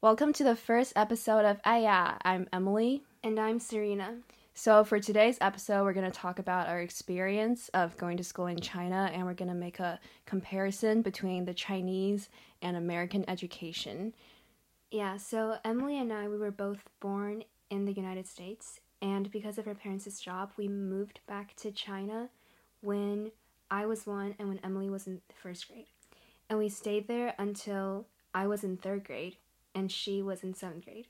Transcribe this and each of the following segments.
Welcome to the first episode of Aya. I'm Emily. And I'm Serena. So for today's episode, we're going to talk about our experience of going to school in China, and we're going to make a comparison between the Chinese and American education. Yeah, so Emily and I, we were both born in the United States, and because of our parents' job, we moved back to China when I was 1 and when Emily was in 1st grade. And we stayed there until I was in 3rd grade. And she was in 7th grade.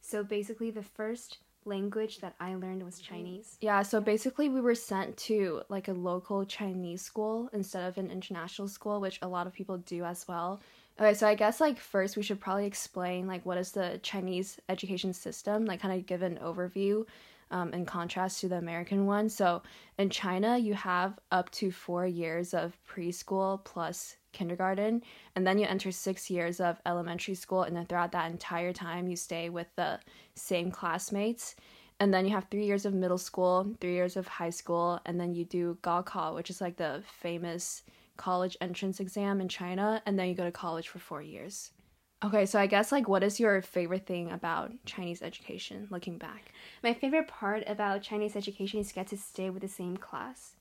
So basically the first language that I learned was Chinese. Yeah, so basically we were sent to like a local Chinese school instead of an international school, which a lot of people do as well. Okay, so I guess like first we should probably explain like what is the Chinese education system, like kind of give an overview in contrast to the American one. So in China, you have up to 4 years of preschool plus kindergarten, and then you enter 6 years of elementary school, and then throughout that entire time you stay with the same classmates, and then you have 3 years of middle school, 3 years of high school, and then you do Gaokao, which is like the famous college entrance exam in China, and then you go to college for 4 years. Okay, so I guess like what is your favorite thing about Chinese education looking back? My favorite part about Chinese education is get to stay with the same class.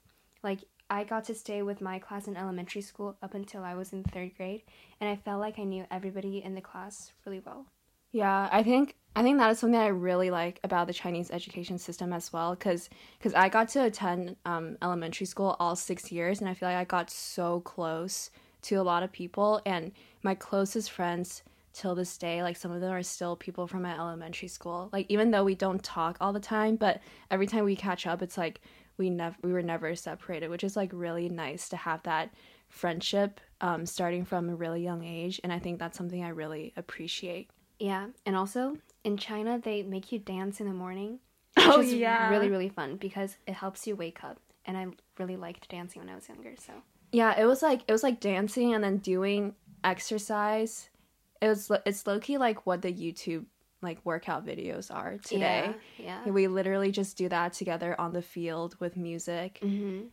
Like I got to stay with my class in elementary school up until I was in 3rd grade, and I felt like I knew everybody in the class really well. Yeah, I think that is something I really like about the Chinese education system as well, because I got to attend elementary school all 6 years, and I feel like I got so close to a lot of people, and my closest friends till this day, like some of them are still people from my elementary school. Like even though we don't talk all the time, but every time we catch up, it's like we were never separated, which is like really nice to have that friendship starting from a really young age, and I think that's something I really appreciate. Yeah, and also in China they make you dance in the morning, which is really really fun because it helps you wake up, and I really liked dancing when I was younger. So yeah, it was like dancing and then doing exercise. It's low-key like what the YouTube like workout videos are today. Yeah. We literally just do that together on the field with music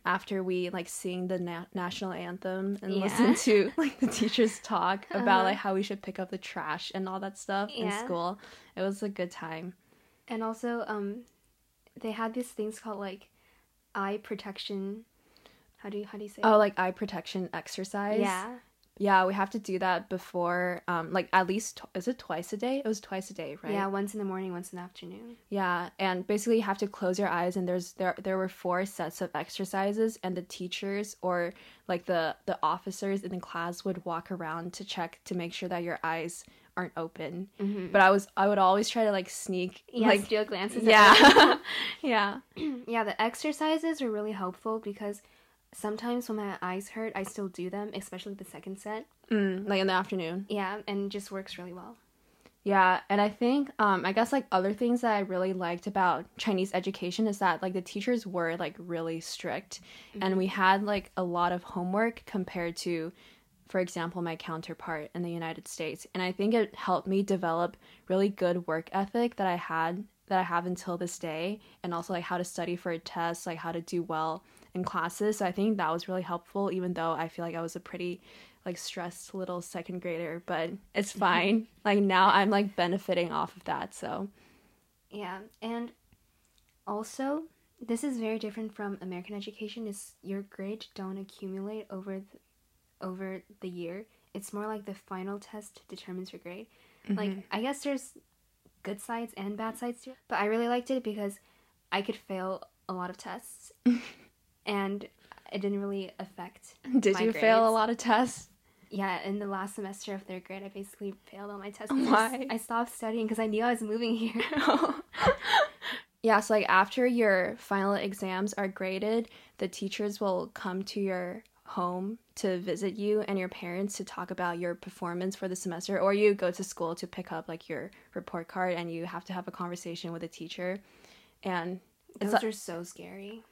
after we like sing the national anthem and listen to like the teachers talk about like how we should pick up the trash and all that stuff in school. It was a good time. And also they had these things called like eye protection. How do you say it? Oh, like eye protection exercise. Yeah. Yeah, we have to do that before, like, at least, is it twice a day? It was twice a day, right? Yeah, once in the morning, once in the afternoon. Yeah, and basically you have to close your eyes, and there were 4 sets of exercises, and the teachers or, like, the officers in the class would walk around to check to make sure that your eyes aren't open. Mm-hmm. But I would always try to, like, sneak, like, steal glances at them. Yeah, the exercises are really helpful because sometimes when my eyes hurt, I still do them, especially the 2nd set. Like in the afternoon. Yeah, and it just works really well. Yeah, and I think, I guess, like, other things that I really liked about Chinese education is that, like, the teachers were, like, really strict. Mm-hmm. And we had, like, a lot of homework compared to, for example, my counterpart in the United States. And I think it helped me develop really good work ethic that I have until this day, and also, like, how to study for a test, like, how to do well in classes. So I think that was really helpful, even though I feel like I was a pretty like stressed little 2nd grader, but it's fine. Like now I'm like benefiting off of that. So yeah, and also this is very different from American education, is your grades don't accumulate over the year. It's more like the final test determines your grade. Mm-hmm. Like I guess there's good sides and bad sides too, but I really liked it because I could fail a lot of tests. And it didn't really affect my grades. Did you fail a lot of tests? Yeah, in the last semester of 3rd grade, I basically failed all my tests. Why? I stopped studying because I knew I was moving here. Yeah, so like after your final exams are graded, the teachers will come to your home to visit you and your parents to talk about your performance for the semester, or you go to school to pick up like your report card and you have to have a conversation with a teacher. And those are so scary.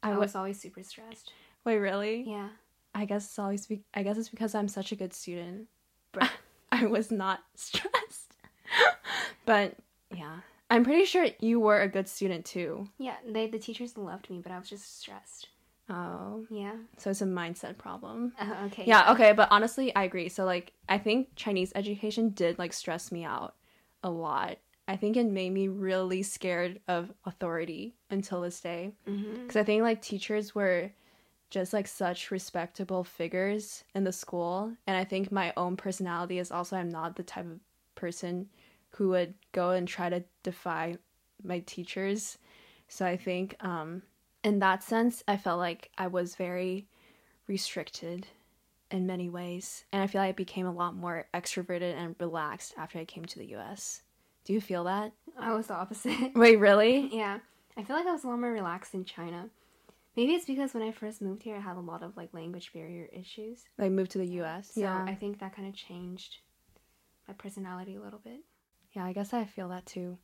I was always super stressed. Wait, really? Yeah. I guess it's because I'm such a good student. But I was not stressed. But yeah, I'm pretty sure you were a good student too. Yeah, the teachers loved me, but I was just stressed. Oh, yeah. So it's a mindset problem. Oh, okay. Yeah, okay, but honestly, I agree. So, like, I think Chinese education did, like, stress me out a lot. I think it made me really scared of authority until this day. Because I think, like, teachers were just, like, such respectable figures in the school. And I think my own personality is also I'm not the type of person who would go and try to defy my teachers. So I think... in that sense, I felt like I was very restricted in many ways. And I feel like I became a lot more extroverted and relaxed after I came to the US. Do you feel that? I was the opposite. Wait, really? Yeah. I feel like I was a lot more relaxed in China. Maybe it's because when I first moved here, I had a lot of, like, language barrier issues. Like, moved to the US? So yeah. I think that kind of changed my personality a little bit. Yeah, I guess I feel that too.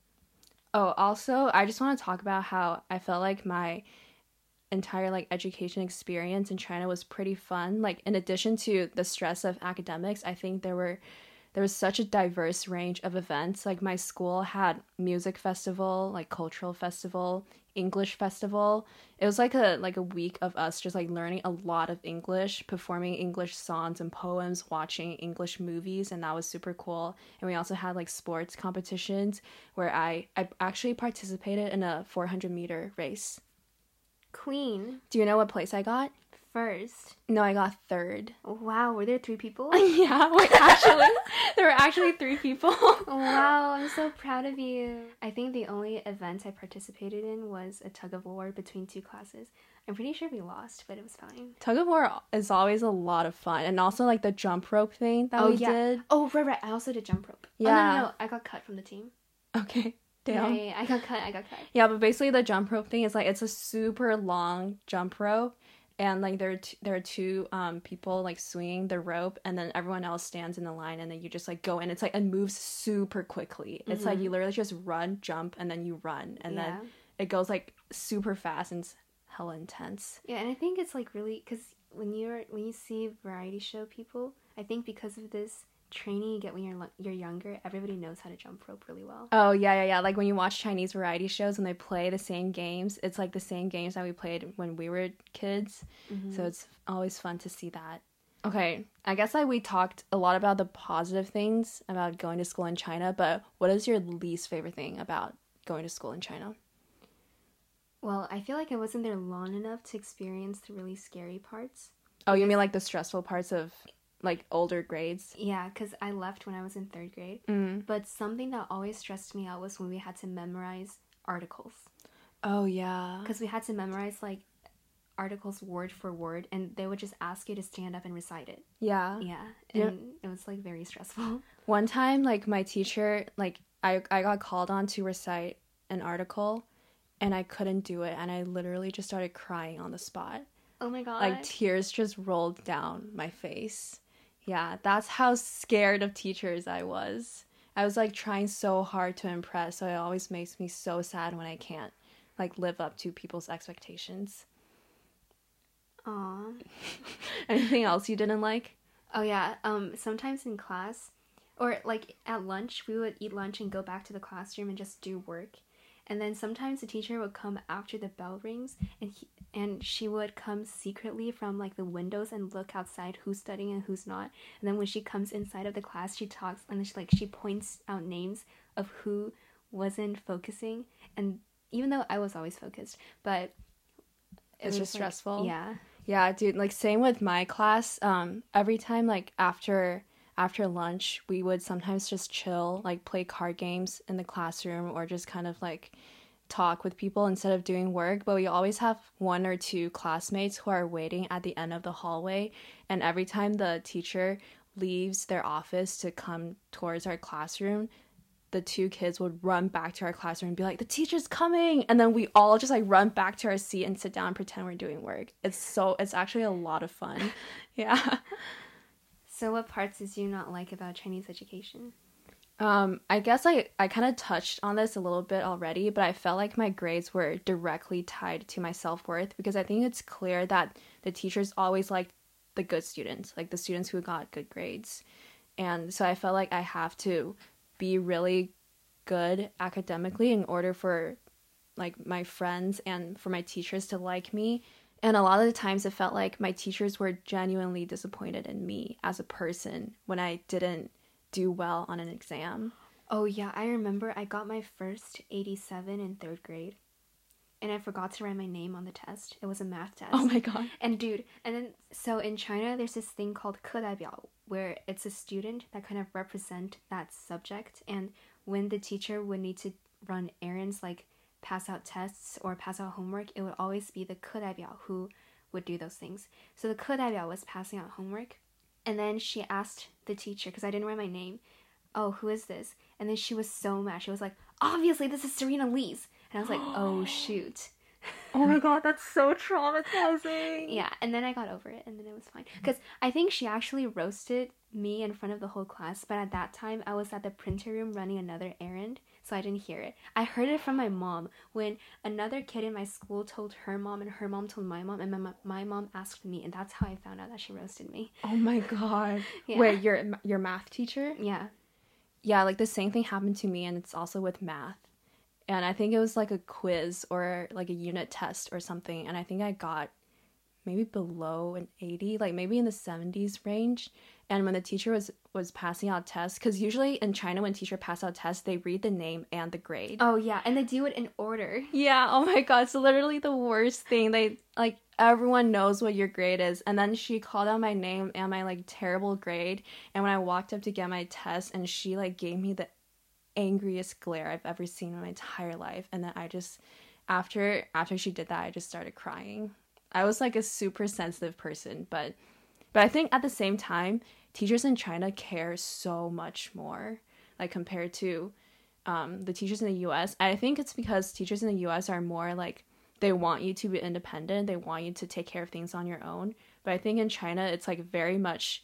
Oh, also, I just want to talk about how I felt like my entire, like, education experience in China was pretty fun. Like, in addition to the stress of academics, I think there was such a diverse range of events. Like, my school had music festival, like, cultural festival, English festival. It was like a week of us just, like, learning a lot of English, performing English songs and poems, watching English movies, and that was super cool. And we also had, like, sports competitions where I actually participated in a 400-meter race. Queen. Do you know what place I got? First. No, I got third. Wow, were there 3 people? Yeah, wait, actually, there were actually 3 people. Wow, I'm so proud of you. I think the only event I participated in was a tug-of-war between 2 classes. I'm pretty sure we lost, but it was fine. Tug-of-war is always a lot of fun. And also, like, the jump rope thing that we did. Oh, right, I also did jump rope. Yeah. Oh, no, I got cut from the team. Okay. Damn. Yeah, I got cut. Yeah, but basically the jump rope thing is, like, it's a super long jump rope. And, like, there are 2 people, like, swinging the rope, and then everyone else stands in the line, and then you just, like, go in. It's, like, it moves super quickly. It's, like, you literally just run, jump, and then you run. And then it goes, like, super fast and it's hella intense. Yeah, and I think it's, like, really... Because when you see variety show people, I think because of this training you get when you're younger, everybody knows how to jump rope really well. Oh, yeah. Like, when you watch Chinese variety shows and they play the same games, it's, like, the same games that we played when we were kids. So it's always fun to see that. Okay, I guess, like, we talked a lot about the positive things about going to school in China, but what is your least favorite thing about going to school in China? Well, I feel like I wasn't there long enough to experience the really scary parts. Oh, you mean, like, the stressful parts of... like, older grades? Yeah, because I left when I was in 3rd grade. But something that always stressed me out was when we had to memorize articles. Oh, yeah. Because we had to memorize, like, articles word for word, and they would just ask you to stand up and recite it. Yeah. Yeah. And it was, like, very stressful. One time, like, my teacher, like, I got called on to recite an article, and I couldn't do it, and I literally just started crying on the spot. Oh, my God. Like, tears just rolled down my face. Yeah, that's how scared of teachers I was. I was, like, trying so hard to impress, so it always makes me so sad when I can't, like, live up to people's expectations. Aw. Anything else you didn't like? Oh, yeah. Sometimes in class, or, like, at lunch, we would eat lunch and go back to the classroom and just do work. And then sometimes the teacher would come after the bell rings, and she would come secretly from, like, the windows and look outside who's studying and who's not. And then when she comes inside of the class, she talks, and then she points out names of who wasn't focusing. And even though I was always focused, but it's just, like, stressful. Yeah. Yeah, dude, like, same with my class. Every time, like, after lunch, we would sometimes just chill, like, play card games in the classroom or just kind of, like, talk with people instead of doing work. But we always have 1 or 2 classmates who are waiting at the end of the hallway. And every time the teacher leaves their office to come towards our classroom, the 2 kids would run back to our classroom and be like, the teacher's coming. And then we all just, like, run back to our seat and sit down and pretend we're doing work. It's actually a lot of fun. Yeah. So what parts did you not like about Chinese education? I guess I kind of touched on this a little bit already, but I felt like my grades were directly tied to my self-worth, because I think it's clear that the teachers always liked the good students, like the students who got good grades. And so I felt like I have to be really good academically in order for, like, my friends and for my teachers to like me. And a lot of the times it felt like my teachers were genuinely disappointed in me as a person when I didn't do well on an exam. Oh yeah, I remember I got my first 87 in third grade. And I forgot to write my name on the test. It was a math test. Oh my god. And dude, and then, so in China, there's this thing called kedaibiao, where it's a student that kind of represent that subject. And when the teacher would need to run errands, like pass out tests or pass out homework, it would always be the kedaibiao who would do those things. So the kedaibiao was passing out homework. And then she asked the teacher, because I didn't write my name, oh, who is this? And then she was so mad. She was like, obviously, this is Serena Lee's. And I was like, oh, shoot. Oh, my God, that's so traumatizing. Yeah, and then I got over it, and then it was fine. Because I think she actually roasted me in front of the whole class, but at that time, I was at the printer room running another errand, so I didn't hear it. I heard it from my mom when another kid in my school told her mom, and her mom told my mom, and my mom asked me, and that's how I found out that she roasted me. Oh, my God. Yeah. Wait, your math teacher? Yeah. Yeah, like, the same thing happened to me, and it's also with math. And I think it was like a quiz or like a unit test or something. And I think I got maybe below an 80, like maybe in the 70s range. And when the teacher was passing out tests, because usually in China when teacher pass out tests, they read the name and the grade. Oh, yeah. And they do it in order. Yeah. Oh, my God. It's literally the worst thing. They like everyone knows what your grade is. And then she called out my name and my like terrible grade. And when I walked up to get my test and she like gave me the angriest glare I've ever seen in my entire life. And then I just after she did that, I just started crying. I was like a super sensitive person, but I think at the same time teachers in China care so much more, like compared to the teachers in the US. I think it's because teachers in the US are more like they want you to be independent, they want you to take care of things on your own. But I think in China it's like very much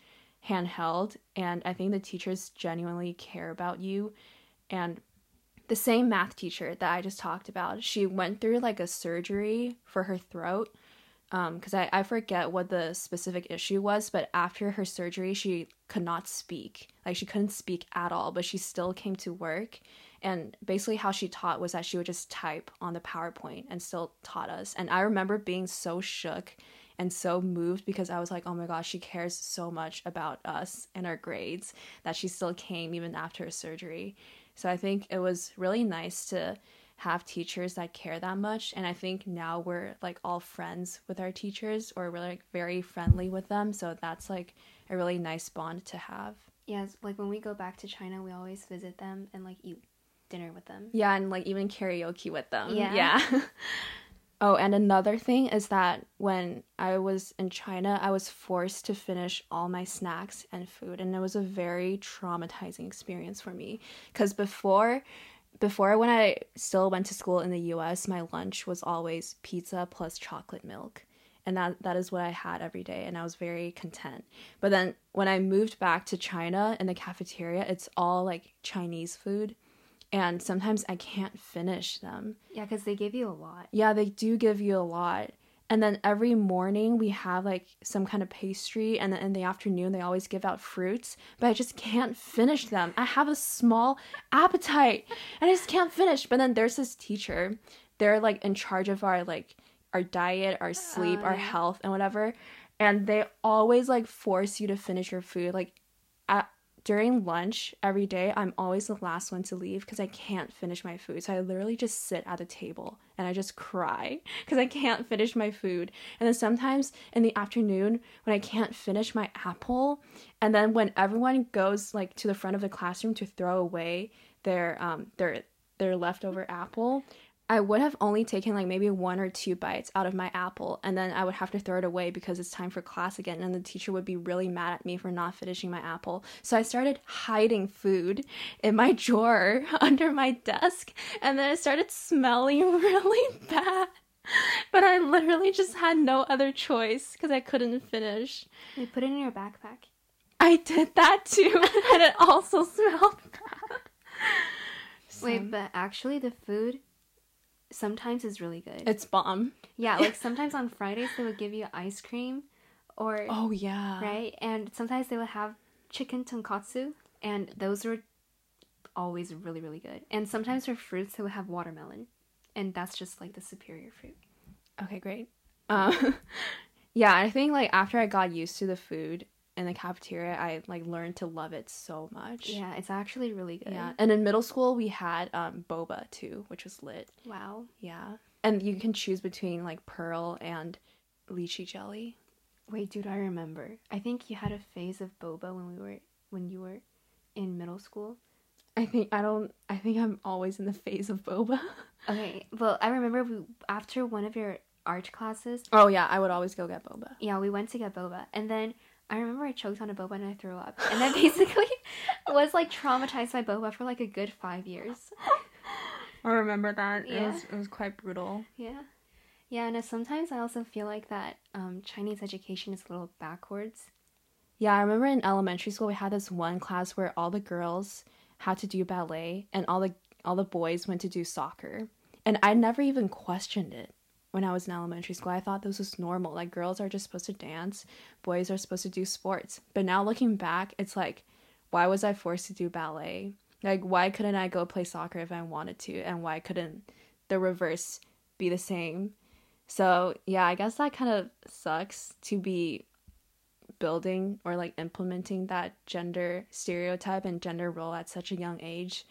handheld, and I think the teachers genuinely care about you. And the same math teacher that I just talked about, she went through like a surgery for her throat, because I forget what the specific issue was, but after her surgery, she could not speak. Like she couldn't speak at all, but she still came to work. And basically how she taught was that she would just type on the PowerPoint and still taught us. And I remember being so shook and so moved because I was like, oh my gosh, she cares so much about us and our grades that she still came even after her surgery. So I think it was really nice to have teachers that care that much. And I think now we're like all friends with our teachers, or we're like very friendly with them. So that's like a really nice bond to have. Yeah, like when we go back to China, we always visit them and like eat dinner with them. Yeah, and like even karaoke with them. Yeah. Oh, and another thing is that when I was in China, I was forced to finish all my snacks and food. And it was a very traumatizing experience for me. Because before when I still went to school in the U.S., my lunch was always pizza plus chocolate milk. And that is what I had every day. And I was very content. But then when I moved back to China in the cafeteria, it's all like Chinese food. And sometimes I can't finish them. Yeah, because they give you a lot. Yeah, they do give you a lot. And then every morning we have like some kind of pastry. And then in the afternoon they always give out fruits. But I just can't finish them. I have a small appetite. And I just can't finish. But then there's this teacher. They're like in charge of our like our diet, our sleep, our health and whatever. And they always like force you to finish your food. Like during lunch every day, I'm always the last one to leave because I can't finish my food. So I literally just sit at the table and I just cry because I can't finish my food. And then sometimes in the afternoon when I can't finish my apple, and then when everyone goes like to the front of the classroom to throw away their leftover apple, I would have only taken like maybe one or two bites out of my apple, and then I would have to throw it away because it's time for class again, and the teacher would be really mad at me for not finishing my apple. So I started hiding food in my drawer under my desk, and then it started smelling really bad. But I literally just had no other choice because I couldn't finish. You put it in your backpack. I did that too, and it also smelled bad. So. Wait, but actually the food sometimes it's really good. It's bomb. Yeah, like sometimes on Fridays they would give you ice cream or... Oh, yeah. Right? And sometimes they would have chicken tonkatsu, and those were always really, really good. And sometimes for fruits they would have watermelon, and that's just like the superior fruit. Okay, great. Yeah, I think like after I got used to the food in the cafeteria, I like learned to love it so much. Yeah, it's actually really good. Yeah, and in middle school we had boba too, which was lit. Wow. Yeah, and you can choose between like pearl and lychee jelly. Wait, dude, I remember. I think you had a phase of boba when you were in middle school. I think I'm always in the phase of boba. Okay, well, I remember after one of your art classes. Oh yeah, I would always go get boba. Yeah, we went to get boba, and then I remember I choked on a boba and I threw up, and then basically was like traumatized by boba for like a good 5 years. I remember that. Yeah. It was quite brutal. Yeah, yeah, and sometimes I also feel like that Chinese education is a little backwards. Yeah, I remember in elementary school we had this one class where all the girls had to do ballet and all the boys went to do soccer, and I never even questioned it. When I was in elementary school, I thought this was normal. Like, girls are just supposed to dance, boys are supposed to do sports. But now looking back, it's like, why was I forced to do ballet? Like, why couldn't I go play soccer if I wanted to? And why couldn't the reverse be the same? So, yeah, I guess that kind of sucks to be building or, like, implementing that gender stereotype and gender role at such a young age.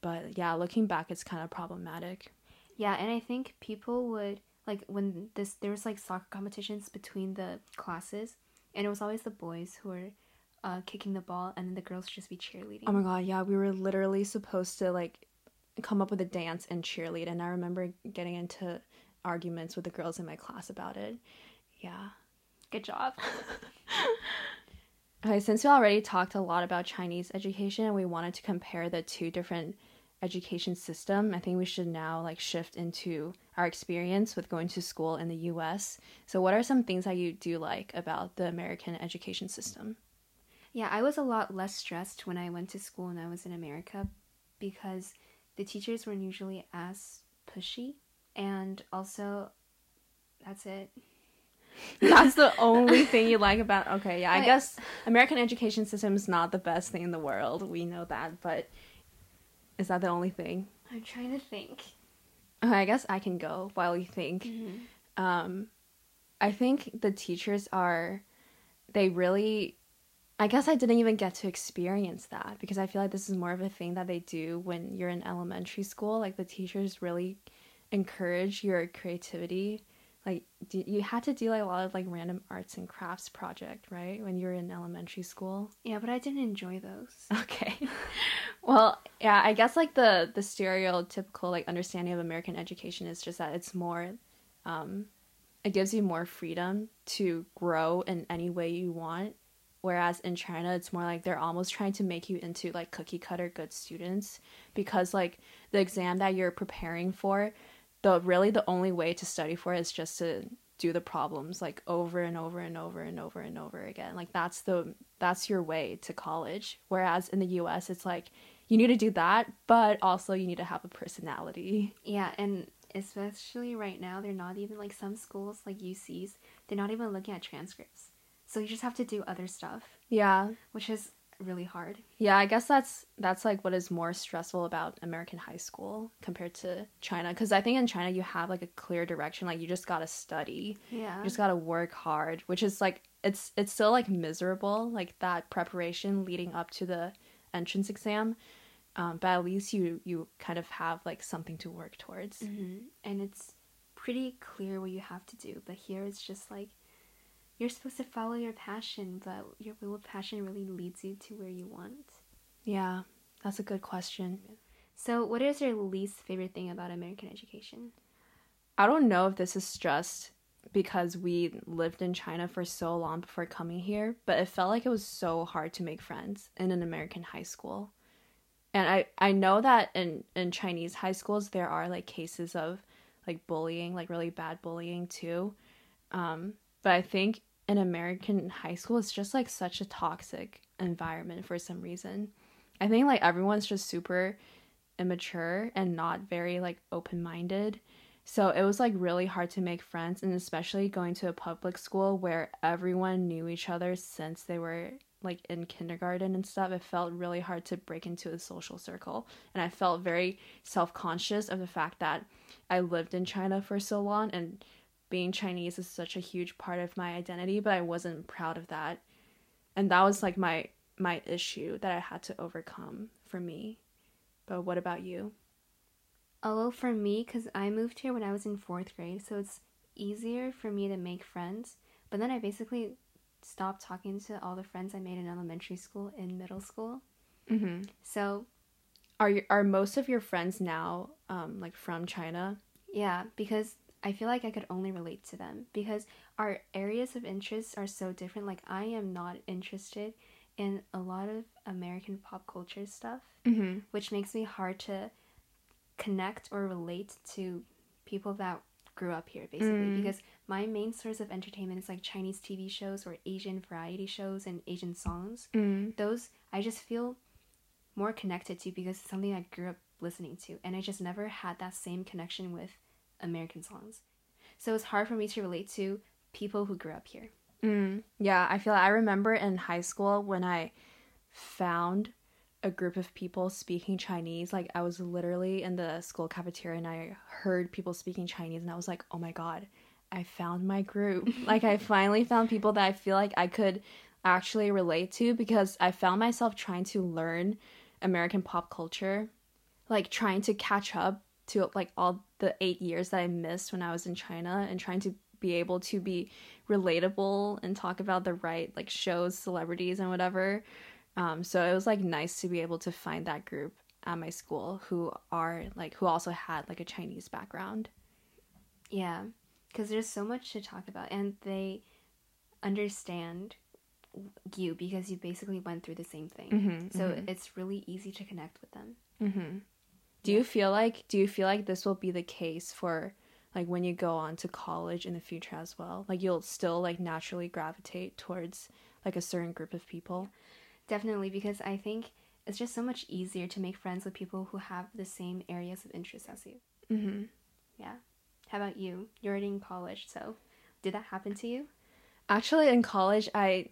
But, yeah, looking back, it's kind of problematic. Yeah, and I think people would... Like, when there was, like, soccer competitions between the classes, and it was always the boys who were kicking the ball, and then the girls would just be cheerleading. Oh, my God, yeah, we were literally supposed to, like, come up with a dance and cheerlead, and I remember getting into arguments with the girls in my class about it. Yeah. Good job. Okay, since we already talked a lot about Chinese education, and we wanted to compare the two different education system, I think we should now like shift into our experience with going to school in the US. So what are some things that you do like about the American education system? Yeah, I was a lot less stressed when I went to school and I was in America because the teachers weren't usually as pushy, and also that's it. That's the only thing you like about... Okay, yeah, I guess American education system is not the best thing in the world. We know that, but is that the only thing? I'm trying to think. Okay, I guess I can go while you think. Mm-hmm. I think the teachers I guess I didn't even get to experience that because I feel like this is more of a thing that they do when you're in elementary school. Like, the teachers really encourage your creativity. Like, you had to do like a lot of like random arts and crafts project, right? When you were in elementary school. Yeah, but I didn't enjoy those. Okay. Well, yeah, I guess like the stereotypical like understanding of American education is just that it's more, it gives you more freedom to grow in any way you want. Whereas in China, it's more like they're almost trying to make you into like cookie cutter good students because like the exam that you're preparing for, the only way to study for it is just to do the problems like over and over and over and over and over again. Like that's your way to college. Whereas in the US, it's like, you need to do that, but also you need to have a personality. Yeah, and especially right now, they're not even, like, some schools, like UCs, they're not even looking at transcripts. So you just have to do other stuff. Yeah. Which is really hard. Yeah, I guess that's like, what is more stressful about American high school compared to China. Because I think in China, you have, like, a clear direction. Like, you just gotta study. Yeah. You just gotta work hard, which is, like, it's still, like, miserable. Like, that preparation leading up to the entrance exam, but at least you kind of have like something to work towards. Mm-hmm. And it's pretty clear what you have to do, but here it's just like you're supposed to follow your passion, but your passion really leads you to where you want. Yeah, that's a good question. So what is your least favorite thing about American education? I don't know if this is stressed because we lived in China for so long before coming here, but it felt like it was so hard to make friends in an American high school. And I know that in Chinese high schools, there are, like, cases of, like, bullying, like, really bad bullying, too. But I think in American high school, it's just, like, such a toxic environment for some reason. I think, like, everyone's just super immature and not very, like, open-minded. So it was, like, really hard to make friends, and especially going to a public school where everyone knew each other since they were, like, in kindergarten and stuff. It felt really hard to break into a social circle, and I felt very self-conscious of the fact that I lived in China for so long and being Chinese is such a huge part of my identity, but I wasn't proud of that. And that was like my issue that I had to overcome for me. But what about you? Oh, for me, because I moved here when I was in 4th grade, so it's easier for me to make friends. But then I basically stopped talking to all the friends I made in elementary school and middle school. Mm-hmm. So are most of your friends now like from China? Yeah, because I feel like I could only relate to them because our areas of interest are so different. Like, I am not interested in a lot of American pop culture stuff, mm-hmm. which makes me hard to connect or relate to people that grew up here, basically, because my main source of entertainment is like Chinese TV shows or Asian variety shows and Asian songs. Those I just feel more connected to because it's something I grew up listening to, and I just never had that same connection with American songs. So it's hard for me to relate to people who grew up here. Yeah, I feel like I remember in high school when I found a group of people speaking Chinese, like I was literally in the school cafeteria and I heard people speaking Chinese and I was like, oh my god, I found my group. Like, I finally found people that I feel like I could actually relate to, because I found myself trying to learn American pop culture, like trying to catch up to like all the 8 years that I missed when I was in China, and trying to be able to be relatable and talk about the right like shows, celebrities and whatever. So it was like nice to be able to find that group at my school who also had like a Chinese background. Yeah, because there's so much to talk about, and they understand you because you basically went through the same thing. Mm-hmm, so mm-hmm. It's really easy to connect with them. Mm-hmm. Do you feel like this will be the case for like when you go on to college in the future as well? Like, you'll still like naturally gravitate towards like a certain group of people? Definitely, because I think it's just so much easier to make friends with people who have the same areas of interest as you. Mm-hmm. Yeah. How about you? You're already in college, so did that happen to you? Actually, in college, I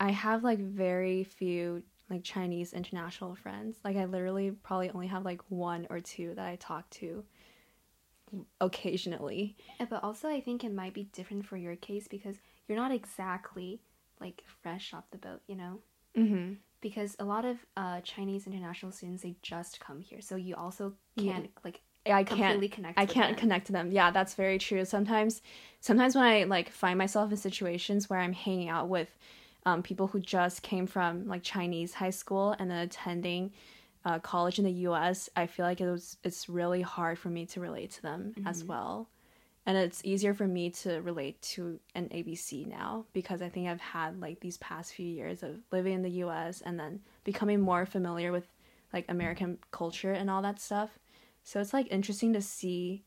have like very few like Chinese international friends. Like, I literally probably only have like one or two that I talk to occasionally. But also, I think it might be different for your case because you're not exactly like fresh off the boat, you know? Mm-hmm. Because a lot of Chinese international students, they just come here, so you also can't like connect to them. Yeah, that's very true. Sometimes when I like find myself in situations where I'm hanging out with people who just came from like Chinese high school and then attending college in the U.S., I feel like it's really hard for me to relate to them mm-hmm. as well. And it's easier for me to relate to an ABC now because I think I've had like these past few years of living in the U.S. and then becoming more familiar with like American culture and all that stuff. So it's like interesting to see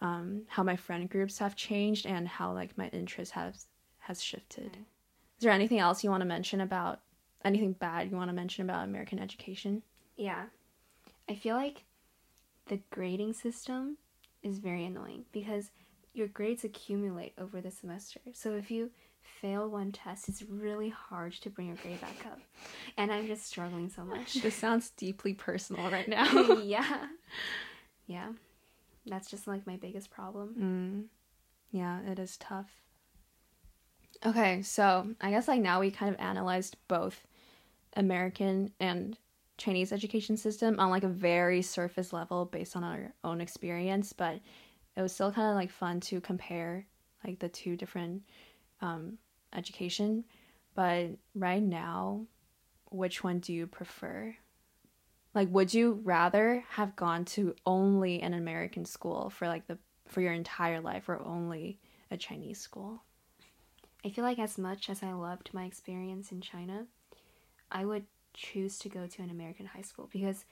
how my friend groups have changed and how like my interests has shifted. Okay. Is there anything else you want to mention about, anything bad you want to mention about American education? Yeah. I feel like the grading system is very annoying because your grades accumulate over the semester. So if you fail one test, it's really hard to bring your grade back up. And I'm just struggling so much. This sounds deeply personal right now. Yeah. Yeah. That's just like my biggest problem. Yeah, it is tough. Okay, so I guess like now we kind of analyzed both American and Chinese education system on like a very surface level based on our own experience, but it was still kind of like fun to compare like the two different education. But right now, which one do you prefer? Like, would you rather have gone to only an American school for your entire life, or only a Chinese school? I feel like as much as I loved my experience in China, I would choose to go to an American high school, because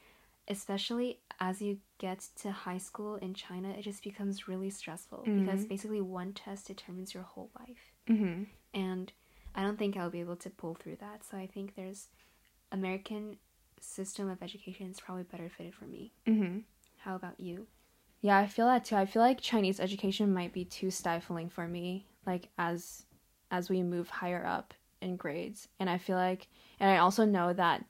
especially as you get to high school in China, it just becomes really stressful mm-hmm. because basically one test determines your whole life. Mm-hmm. And I don't think I'll be able to pull through that. So I think there's American system of education is probably better fitted for me. Mm-hmm. How about you? Yeah, I feel that too. I feel like Chinese education might be too stifling for me, like as we move higher up in grades. And I feel like, and I also know that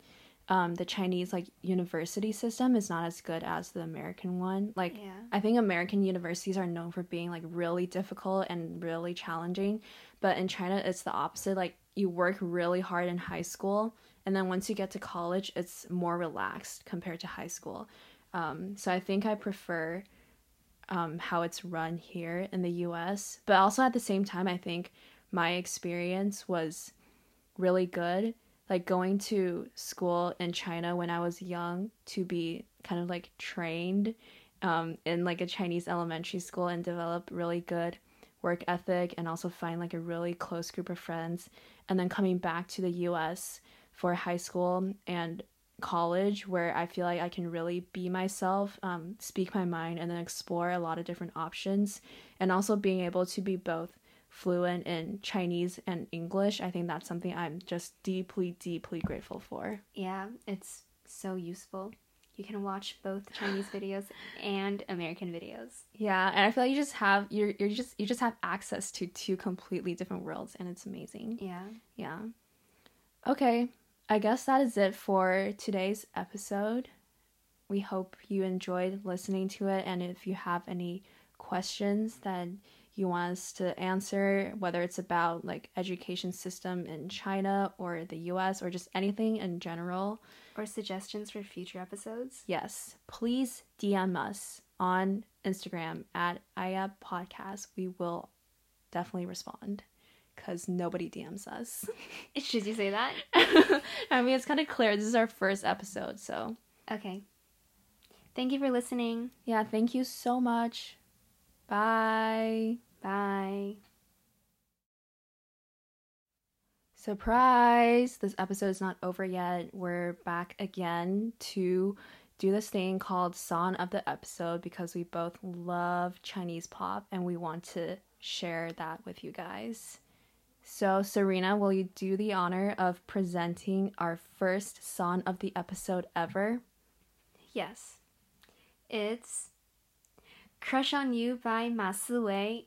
the Chinese, like, university system is not as good as the American one. Like, yeah. I think American universities are known for being, like, really difficult and really challenging. But in China, it's the opposite. Like, you work really hard in high school, and then once you get to college, it's more relaxed compared to high school. So I think I prefer how it's run here in the U.S. But also at the same time, I think my experience was really good. Like, going to school in China when I was young to be kind of, like, trained in, like, a Chinese elementary school and develop really good work ethic and also find, like, a really close group of friends. And then coming back to the U.S. for high school and college, where I feel like I can really be myself, speak my mind, and then explore a lot of different options. And also being able to be both fluent in Chinese and English, I think that's something I'm just deeply grateful for. Yeah, it's so useful. You can watch both Chinese videos and American videos. Yeah, and I feel like you just have you just have access to two completely different worlds, and it's amazing. Yeah. Okay, I guess that is it for today's episode. We hope you enjoyed listening to it, and if you have any questions that you want us to answer, whether it's about, like, education system in China or the US or just anything in general, or suggestions for future episodes, yes, please DM us on Instagram at iapodcast. We will definitely respond, because nobody DMs us. Should you say that? I mean, it's kind of clear. This is our first episode, so. Okay. Thank you for listening. Yeah, thank you so much. Bye. Bye. Surprise! This episode is not over yet. We're back again to do this thing called Song of the Episode, because we both love Chinese pop and we want to share that with you guys. So, Serena, will you do the honor of presenting our first Song of the Episode ever? Yes. It's Crush on You by Masiwei.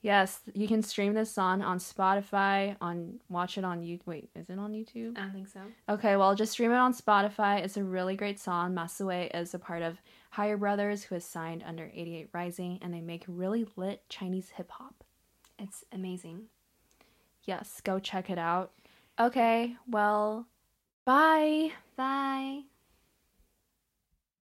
Yes, you can stream this song on Spotify, watch it on YouTube. Wait, is it on YouTube? I don't think so. Okay, well, just stream it on Spotify. It's a really great song. Masiwei is a part of Higher Brothers, who is signed under 88 Rising, and they make really lit Chinese hip-hop. It's amazing. Yes, go check it out. Okay, well, bye! Bye!